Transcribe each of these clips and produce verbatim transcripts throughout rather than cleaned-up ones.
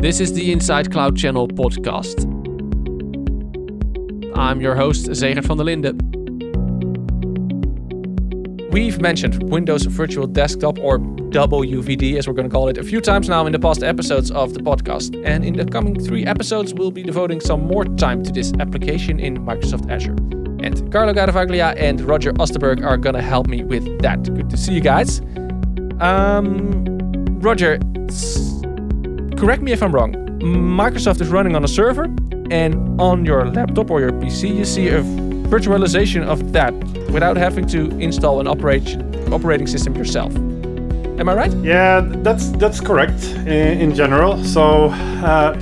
This is the Inside Cloud Channel podcast. I'm your host, Zeger van der Linde. We've mentioned Windows Virtual Desktop, or W V D as we're going to call it, a few times now in the past episodes of the podcast. And in the coming three episodes, we'll be devoting some more time to this application in Microsoft Azure. And Carlo Garavaglia and Roger Osterberg are going to help me with that. Good to see you guys. Um, Roger, correct me if I'm wrong. Microsoft is running on a server, and on your laptop or your P C, you see a virtualization of that without having to install an operation, operating system yourself. Am I right? Yeah, that's that's correct in, in general. So uh,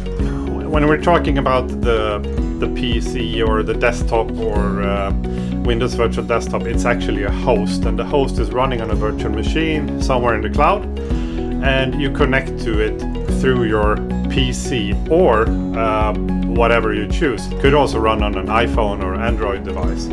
when we're talking about the the P C or the desktop or uh, Windows Virtual Desktop, it's actually a host, and the host is running on a virtual machine somewhere in the cloud, and you connect to it through your P C or uh, whatever you choose. It could also run on an iPhone or Android device.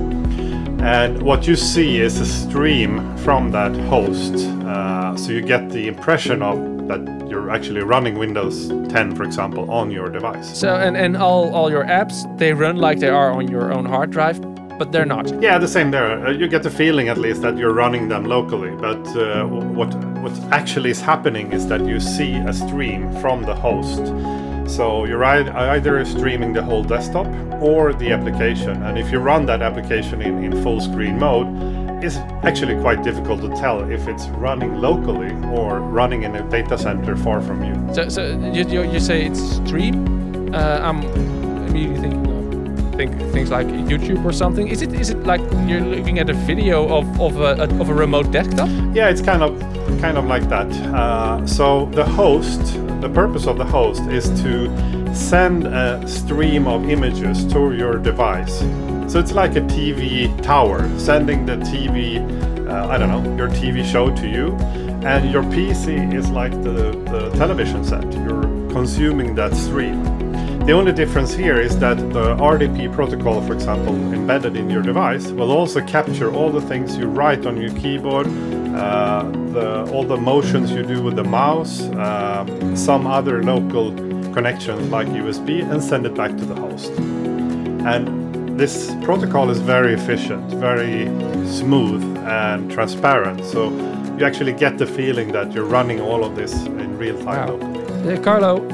And what you see is a stream from that host, uh, so you get the impression of that you're actually running Windows ten, for example, on your device. So, and, and all, all your apps, they run like they are on your own hard drive, but they're not. Yeah, the same there. Uh, you get the feeling, at least, that you're running them locally. But uh, what, what actually is happening is that you see a stream from the host. So you're either streaming the whole desktop or the application. And if you run that application in, in full screen mode, it's actually quite difficult to tell if it's running locally or running in a data center far from you. So, so you, you, you say it's stream. Uh, I'm immediately thinking of think, things like YouTube or something. Is it is it like you're looking at a video of of a, of a remote desktop? Yeah, it's kind of kind of like that. Uh, so the host. The purpose of the host is to send a stream of images to your device. So it's like a T V tower, sending the T V, uh, I don't know, your T V show to you. And your P C is like the, the television set. You're consuming that stream. The only difference here is that the R D P protocol, for example, embedded in your device, will also capture all the things you write on your keyboard, Uh, the, all the motions you do with the mouse, uh, some other local connections like U S B, and send it back to the host. And this protocol is very efficient, very smooth and transparent. So you actually get the feeling that you're running all of this in real time. Wow. Locally. Uh, Carlo,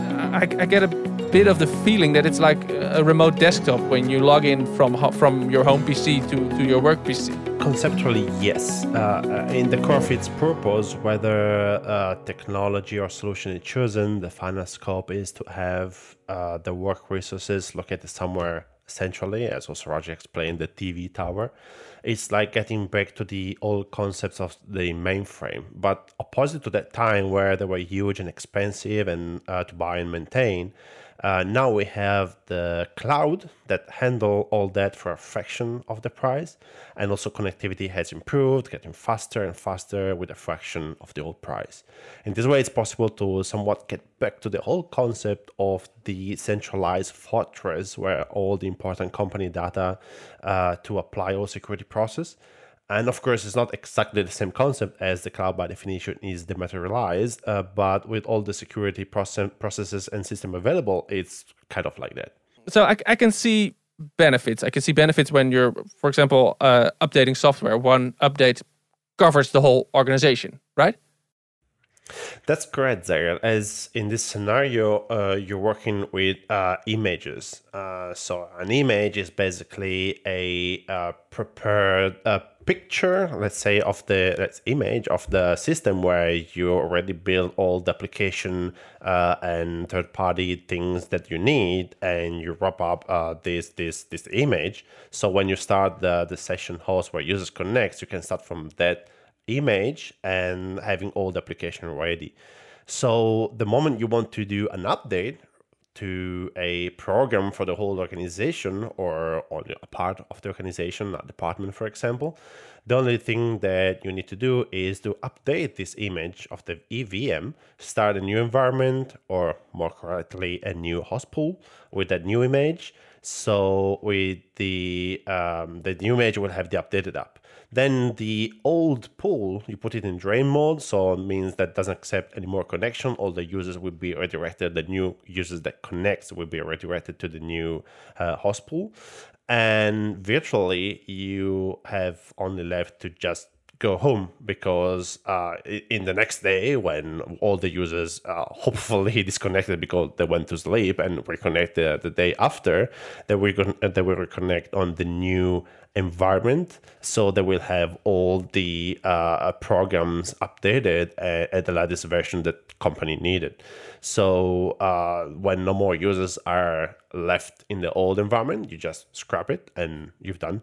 I, I get a bit of the feeling that it's like a remote desktop when you log in from from your home P C to, to your work P C. Conceptually, yes. Uh, in the core of its purpose, whether uh, technology or solution is chosen, the final scope is to have uh, the work resources located somewhere centrally, as also Roger explained, the T V tower. It's like getting back to the old concepts of the mainframe, but opposite to that time where they were huge and expensive and uh, to buy and maintain. Uh, now we have the cloud that handle all that for a fraction of the price, and also connectivity has improved, getting faster and faster with a fraction of the old price. In this way, it's possible to somewhat get back to the whole concept of the centralized fortress where all the important company data uh, to apply all security process. And of course, it's not exactly the same concept as the cloud by definition is dematerialized, uh, but with all the security process, processes and system available, it's kind of like that. So I, I can see benefits. I can see benefits when you're, for example, uh, updating software. One update covers the whole organization, right? That's correct, Zagar. As in this scenario, uh, you're working with uh, images. Uh, so an image is basically a uh, prepared uh, picture, let's say, of the let's image of the system where you already build all the application uh, and third-party things that you need, and you wrap up uh, this this this image. So when you start the the session host where users connect, you can start from that image and having all the application ready. So the moment you want to do an update to a program for the whole organization or only a part of the organization, a department, for example, the only thing that you need to do is to update this image of the E V M, start a new environment, or more correctly, a new host pool with that new image. So with the um, the new image will have the updated app. Then the old pool, you put it in drain mode, so it means that doesn't accept any more connection. All the users will be redirected. The new users that connect will be redirected to the new uh, host pool. And virtually, you have only left to just go home, because uh, in the next day, when all the users are hopefully disconnected because they went to sleep and reconnect the, the day after, they will, they will reconnect on the new environment. So they will have all the uh, programs updated at, at the latest version that the company needed. So uh, when no more users are left in the old environment, you just scrap it and you've done.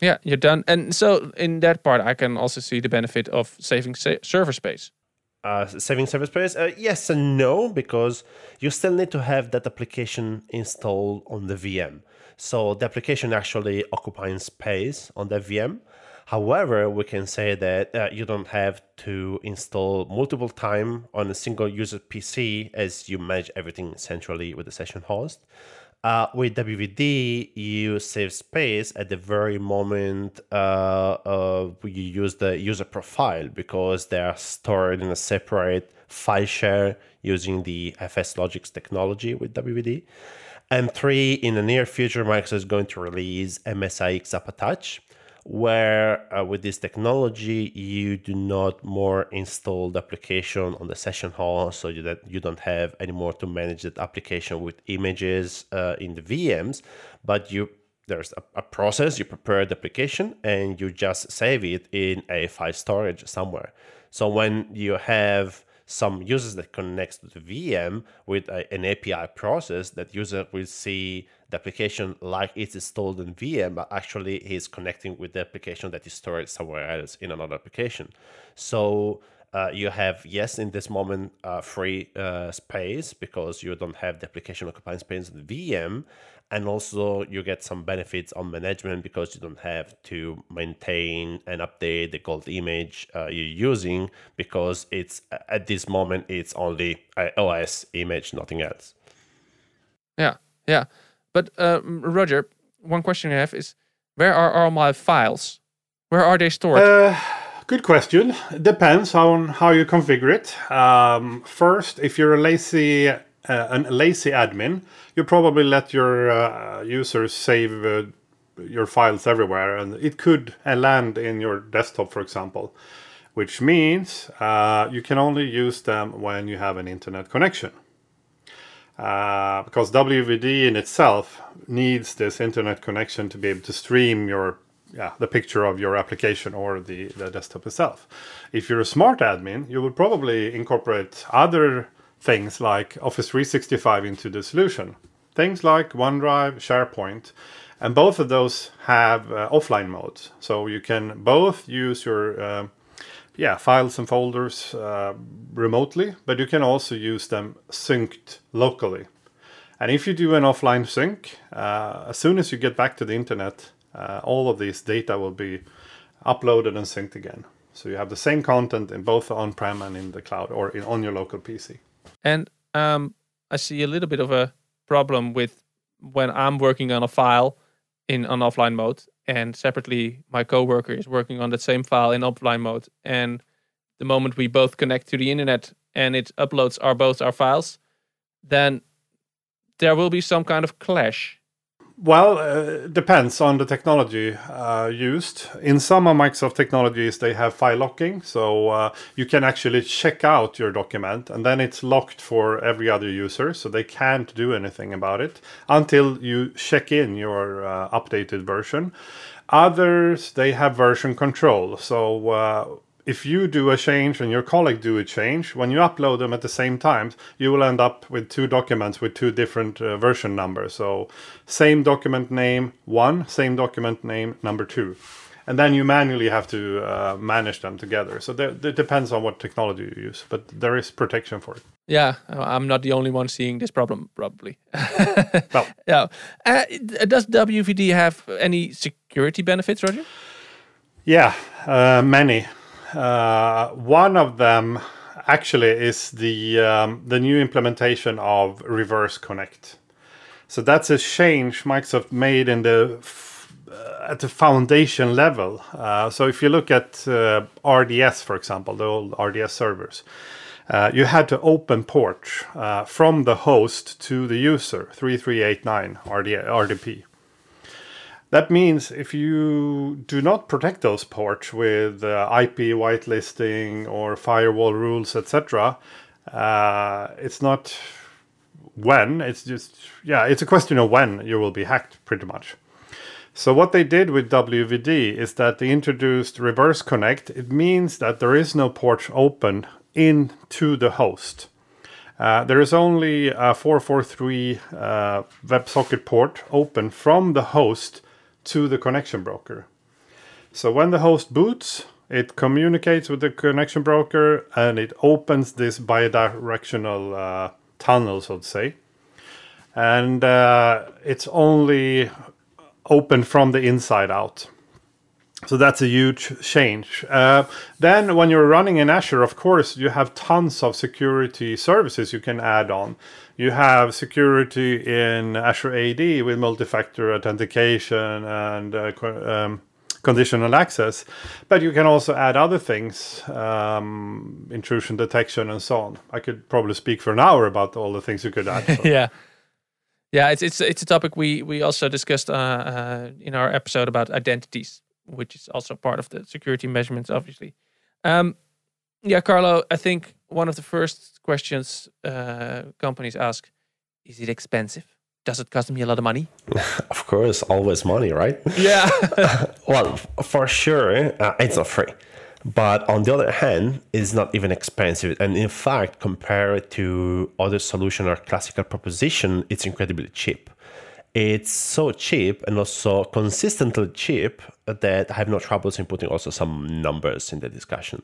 Yeah, you're done. And so in that part, I can also see the benefit of saving sa- server space. Uh, saving server space? Uh, yes and no, because you still need to have that application installed on the V M. So the application actually occupies space on the V M. However, we can say that uh, you don't have to install multiple times on a single user P C, as you manage everything centrally with the session host. Uh, with W V D, you save space at the very moment uh, uh, you use the user profile, because they are stored in a separate file share using the FSLogix technology with W V D. And three, in the near future, Microsoft is going to release M S I X App Attach, where uh, with this technology, you do not more install the application on the session host, so you, that you don't have anymore to manage that application with images uh, in the V Ms, but you there's a, a process, you prepare the application, and you just save it in a file storage somewhere. So when you have some users that connects to the V M with a, an A P I process, that user will see the application like it's installed in V M, but actually he's connecting with the application that is stored somewhere else in another application. So uh, you have, yes, in this moment, uh, free uh, space, because you don't have the application occupying space in the V M. And also you get some benefits on management, because you don't have to maintain and update the gold image uh, you're using, because it's at this moment, it's only an O S image, nothing else. Yeah, yeah. But uh, Roger, one question I have is, where are all my files? Where are they stored? Uh, good question. Depends on how you configure it. Um, first, if you're a lazy... Uh, an lazy admin, you probably let your uh, users save uh, your files everywhere, and it could uh, land in your desktop, for example, which means uh, you can only use them when you have an internet connection, uh, because W V D in itself needs this internet connection to be able to stream your yeah, the picture of your application or the, the desktop itself. If you're a smart admin, you will probably incorporate other things like Office three sixty-five into the solution. Things like OneDrive, SharePoint, and both of those have uh, offline modes. So you can both use your uh, yeah files and folders uh, remotely, but you can also use them synced locally. And if you do an offline sync, uh, as soon as you get back to the internet, uh, all of these data will be uploaded and synced again. So you have the same content in both on-prem and in the cloud, or in, on your local P C. And um, I see a little bit of a problem with when I'm working on a file in an offline mode, and separately my coworker is working on that same file in offline mode. And the moment we both connect to the internet and it uploads our both our files, then there will be some kind of clash. Well, uh, depends on the technology uh, used. In some of Microsoft technologies, they have file locking. So uh, you can actually check out your document, and then it's locked for every other user. So they can't do anything about it until you check in your uh, updated version. Others, they have version control. So uh, if you do a change and your colleague do a change, when you upload them at the same time, you will end up with two documents with two different uh, version numbers. So same document name one, same document name number two. And then you manually have to uh, manage them together. So that, that depends on what technology you use, but there is protection for it. Yeah, I'm not the only one seeing this problem, probably. Well, yeah. Uh, does W V D have any security benefits, Roger? Yeah, uh, many. Uh, one of them actually is the um, the new implementation of reverse connect. So that's a change Microsoft made in the f- at the foundation level. Uh, so if you look at uh, R D S, for example, the old R D S servers, uh, you had to open port uh, from the host to the user, three three eight nine R D P. That means if you do not protect those ports with uh, I P whitelisting or firewall rules, et cetera, uh, it's not when, it's just, yeah, it's a question of when you will be hacked, pretty much. So what they did with W V D is that they introduced reverse connect. It means that there is no port open into the host. Uh, there is only a four forty-three uh, WebSocket port open from the host to the connection broker. So when the host boots, it communicates with the connection broker and it opens this bidirectional uh, tunnel, so to say. And uh, it's only open from the inside out. So that's a huge change. Uh, then when you're running in Azure, of course, you have tons of security services you can add on. You have security in Azure A D with multi-factor authentication and uh, um, conditional access. But you can also add other things, um, intrusion detection and so on. I could probably speak for an hour about all the things you could add. So. Yeah. Yeah, it's it's it's a topic we we also discussed uh, uh, in our episode about identities, which is also part of the security measurements, obviously. Um, yeah, Carlo, I think one of the first questions uh, companies ask, is it expensive? Does it cost me a lot of money? Of course, always money, right? Yeah. Well, for sure, uh, it's not free. But on the other hand, it's not even expensive. And in fact, compared to other solution or classical proposition, it's incredibly cheap. It's so cheap and also consistently cheap that I have no troubles in putting also some numbers in the discussion.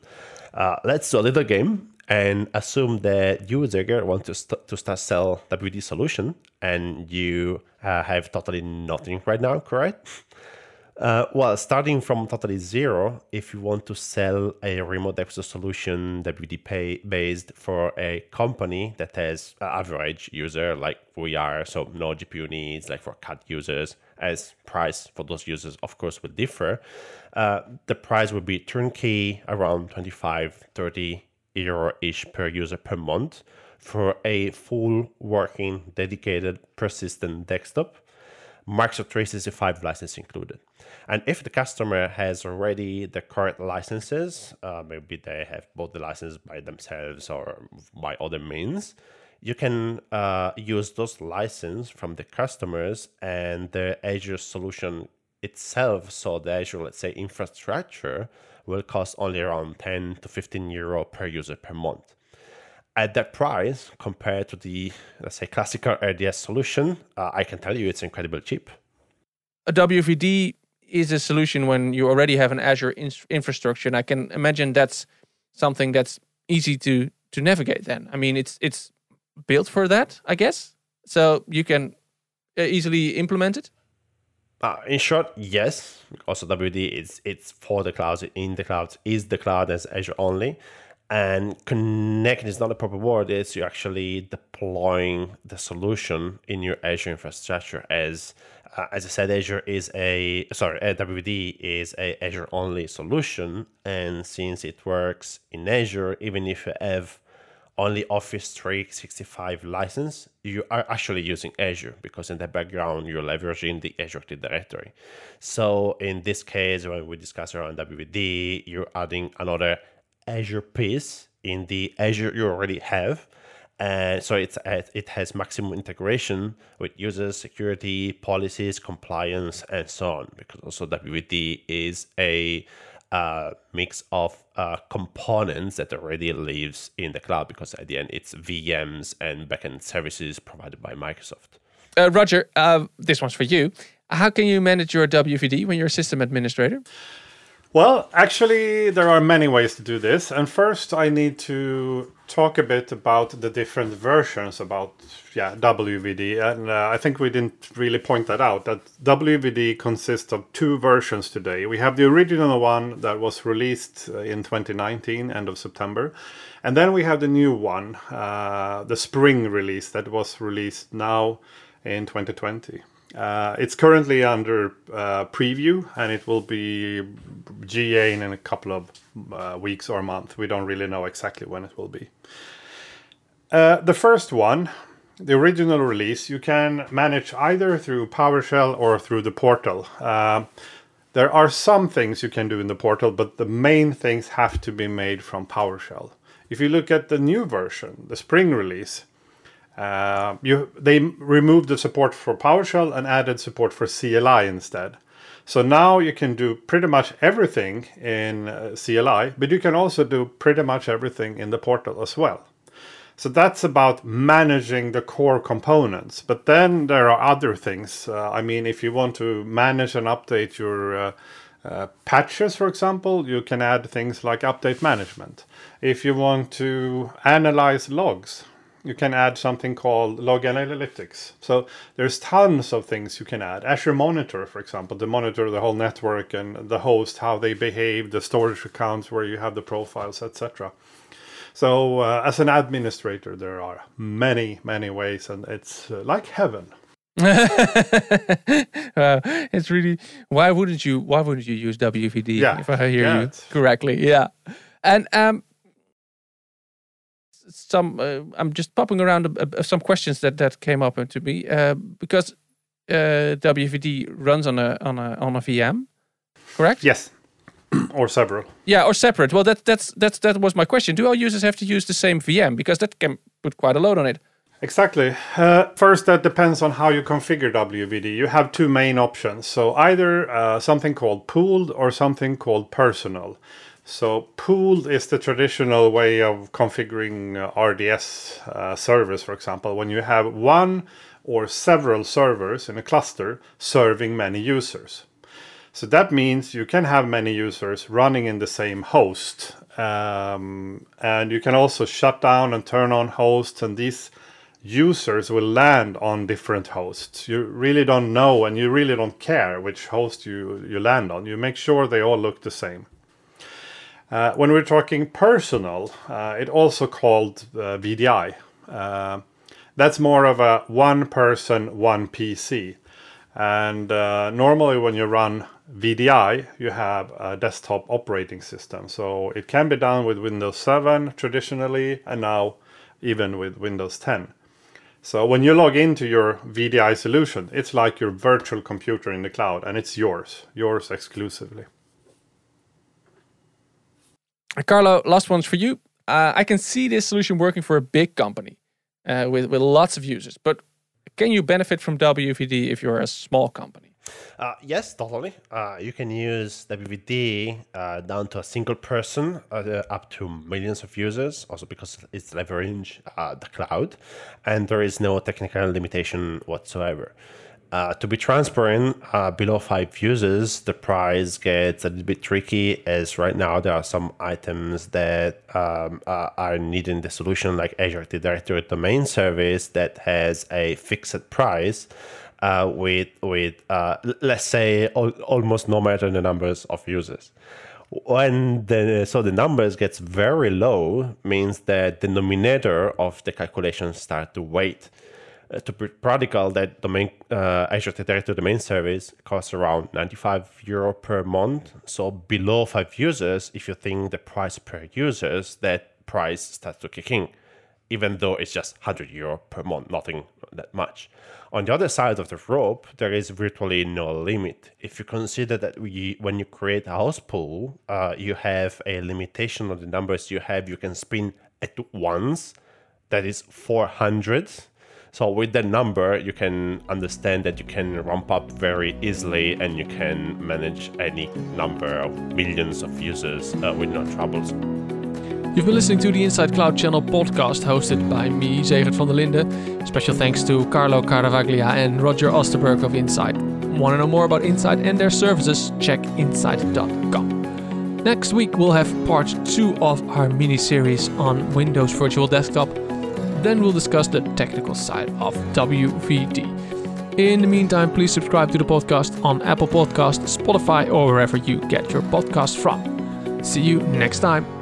Uh, let's do a little game and assume that you, Zeger, want to, st- to start sell W D solution and you uh, have totally nothing right now, correct? Uh, well, starting from totally zero, if you want to sell a remote access solution W D based for a company that has an average user like we are, so no G P U needs, like for C A D users, as price for those users, of course, will differ. Uh, the price would be turnkey around twenty-five, thirty euro-ish per user per month for a full working, dedicated, persistent desktop. Microsoft three sixty-five license included. And if the customer has already the current licenses, uh, maybe they have bought the license by themselves or by other means, you can uh, use those licenses from the customers and the Azure solution itself. So the Azure, let's say, infrastructure will cost only around ten to fifteen euro per user per month. At that price, compared to the, let's say, classical R D S solution, uh, I can tell you it's incredibly cheap. A W V D is a solution when you already have an Azure in- infrastructure, and I can imagine that's something that's easy to to navigate then. I mean, it's it's built for that, I guess, so you can easily implement it? Uh, in short, yes. Also, W D, it's, it's for the cloud, in the cloud, is the cloud as Azure only. And connect is not a proper word, it's you're actually deploying the solution in your Azure infrastructure. As uh, as I said, Azure is a, sorry, W D is a Azure-only solution. And since it works in Azure, even if you have only Office three sixty-five license, you are actually using Azure because in the background, you're leveraging the Azure Active Directory. So in this case, when we discuss around W D, you're adding another Azure piece in the Azure you already have. And uh, so it's uh, it has maximum integration with users, security, policies, compliance, and so on. Because also W D is a uh, mix of uh, components that already lives in the cloud because at the end it's V Ms and backend services provided by Microsoft. Uh, Roger, uh, this one's for you. How can you manage your W D when you're a system administrator? Well, actually, there are many ways to do this. And first, I need to talk a bit about the different versions about yeah W V D. And uh, I think we didn't really point that out, that W V D consists of two versions today. We have the original one that was released in twenty nineteen, end of September. And then we have the new one, uh, the spring release that was released now in twenty twenty. Uh, it's currently under uh, preview, and it will be G A in a couple of uh, weeks or month. We don't really know exactly when it will be. Uh, the first one, the original release, you can manage either through PowerShell or through the portal. Uh, there are some things you can do in the portal, but the main things have to be made from PowerShell. If you look at the new version, the spring release, Uh, you, they removed the support for PowerShell and added support for C L I instead. So now you can do pretty much everything in uh, C L I, but you can also do pretty much everything in the portal as well. So that's about managing the core components. But then there are other things. Uh, I mean, if you want to manage and update your uh, Uh, patches, for example, you can add things like update management. If you want to analyze logs, you can add something called Log Analytics. So there's tons of things you can add. Azure Monitor, for example, to monitor the whole network and the host, how they behave, the storage accounts where you have the profiles, et cetera. So uh, as an administrator, there are many, many ways, and it's uh, like heaven. Wow. It's really, why wouldn't you why wouldn't you use W V D, yeah, if I hear yeah, you correctly? Yeah. And um some uh, I'm just popping around uh, some questions that that came up to me uh, because uh, W V D runs on a on a on a V M, correct? Yes. Or several. Yeah, or separate. Well, that that's that's that was my question. Do all users have to use the same V M, because that can put quite a load on it? Exactly. Uh, first, that depends on how you configure W V D. You have two main options. So either uh, something called pooled or something called personal. So pooled is the traditional way of configuring uh, R D S uh, servers, for example, when you have one or several servers in a cluster serving many users. So that means you can have many users running in the same host. Um, and you can also shut down and turn on hosts, and these users will land on different hosts. You really don't know, and you really don't care which host you, you land on. You make sure they all look the same. Uh, when we're talking personal, uh, it also called uh, V D I. Uh, that's more of a one person, one P C. And uh, normally when you run V D I, you have a desktop operating system. So it can be done with Windows seven traditionally, and now even with Windows ten. So when you log into your V D I solution, it's like your virtual computer in the cloud, and it's yours, yours exclusively. Carlo, last one's for you. Uh, I can see this solution working for a big company uh, with, with lots of users, but can you benefit from W V D if you're a small company? Uh, yes, totally. Uh, you can use W V D uh, down to a single person, uh, up to millions of users, also because it's leveraging uh, the cloud, and there is no technical limitation whatsoever. Uh, to be transparent, uh, below five users, the price gets a little bit tricky, as right now there are some items that um, uh, are needing the solution, like Azure Active Directory Domain Service, that has a fixed price. Uh, with, with uh, let's say, al- almost no matter the numbers of users. When the, so the numbers gets very low, means that the denominator of the calculations start to weight. Uh, to be practical, that domain, uh, Azure Active Directory Domain Service costs around ninety-five euro per month. So below five users, if you think the price per users, that price starts to kick in, even though it's just one hundred euro per month, nothing that much. On the other side of the rope, there is virtually no limit. If you consider that we, when you create a host pool, uh, you have a limitation on the numbers you have, you can spin at once, that is four hundred. So with that number, you can understand that you can ramp up very easily, and you can manage any number of millions of users uh, with no troubles. You've been listening to the Inside Cloud Channel podcast, hosted by me, Zeger van der Linde. Special thanks to Carlo Garavaglia and Roger Osterberg of Inside. Want to know more about Inside and their services? Check inside dot com. Next week, we'll have part two of our mini-series on Windows Virtual Desktop. Then we'll discuss the technical side of W V D. In the meantime, please subscribe to the podcast on Apple Podcasts, Spotify, or wherever you get your podcasts from. See you next time.